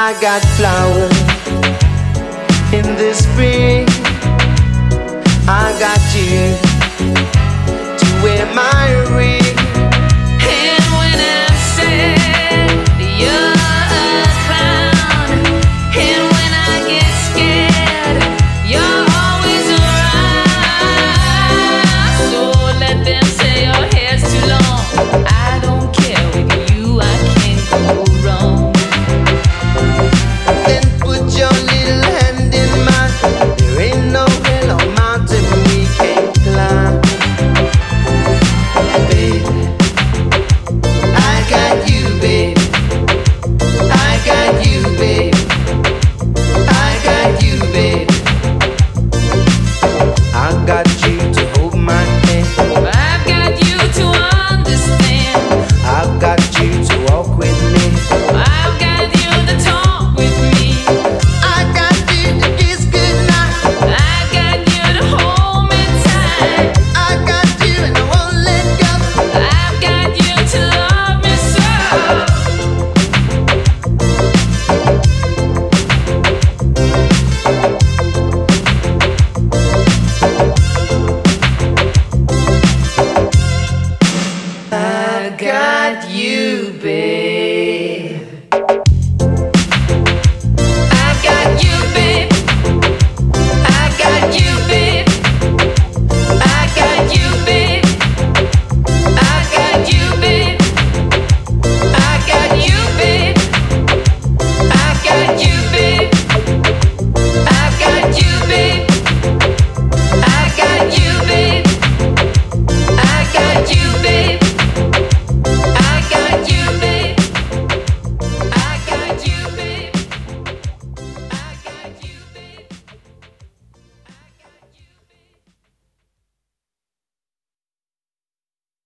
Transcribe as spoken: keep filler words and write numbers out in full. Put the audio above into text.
I got flowers in the spring. I got you to wear my ring.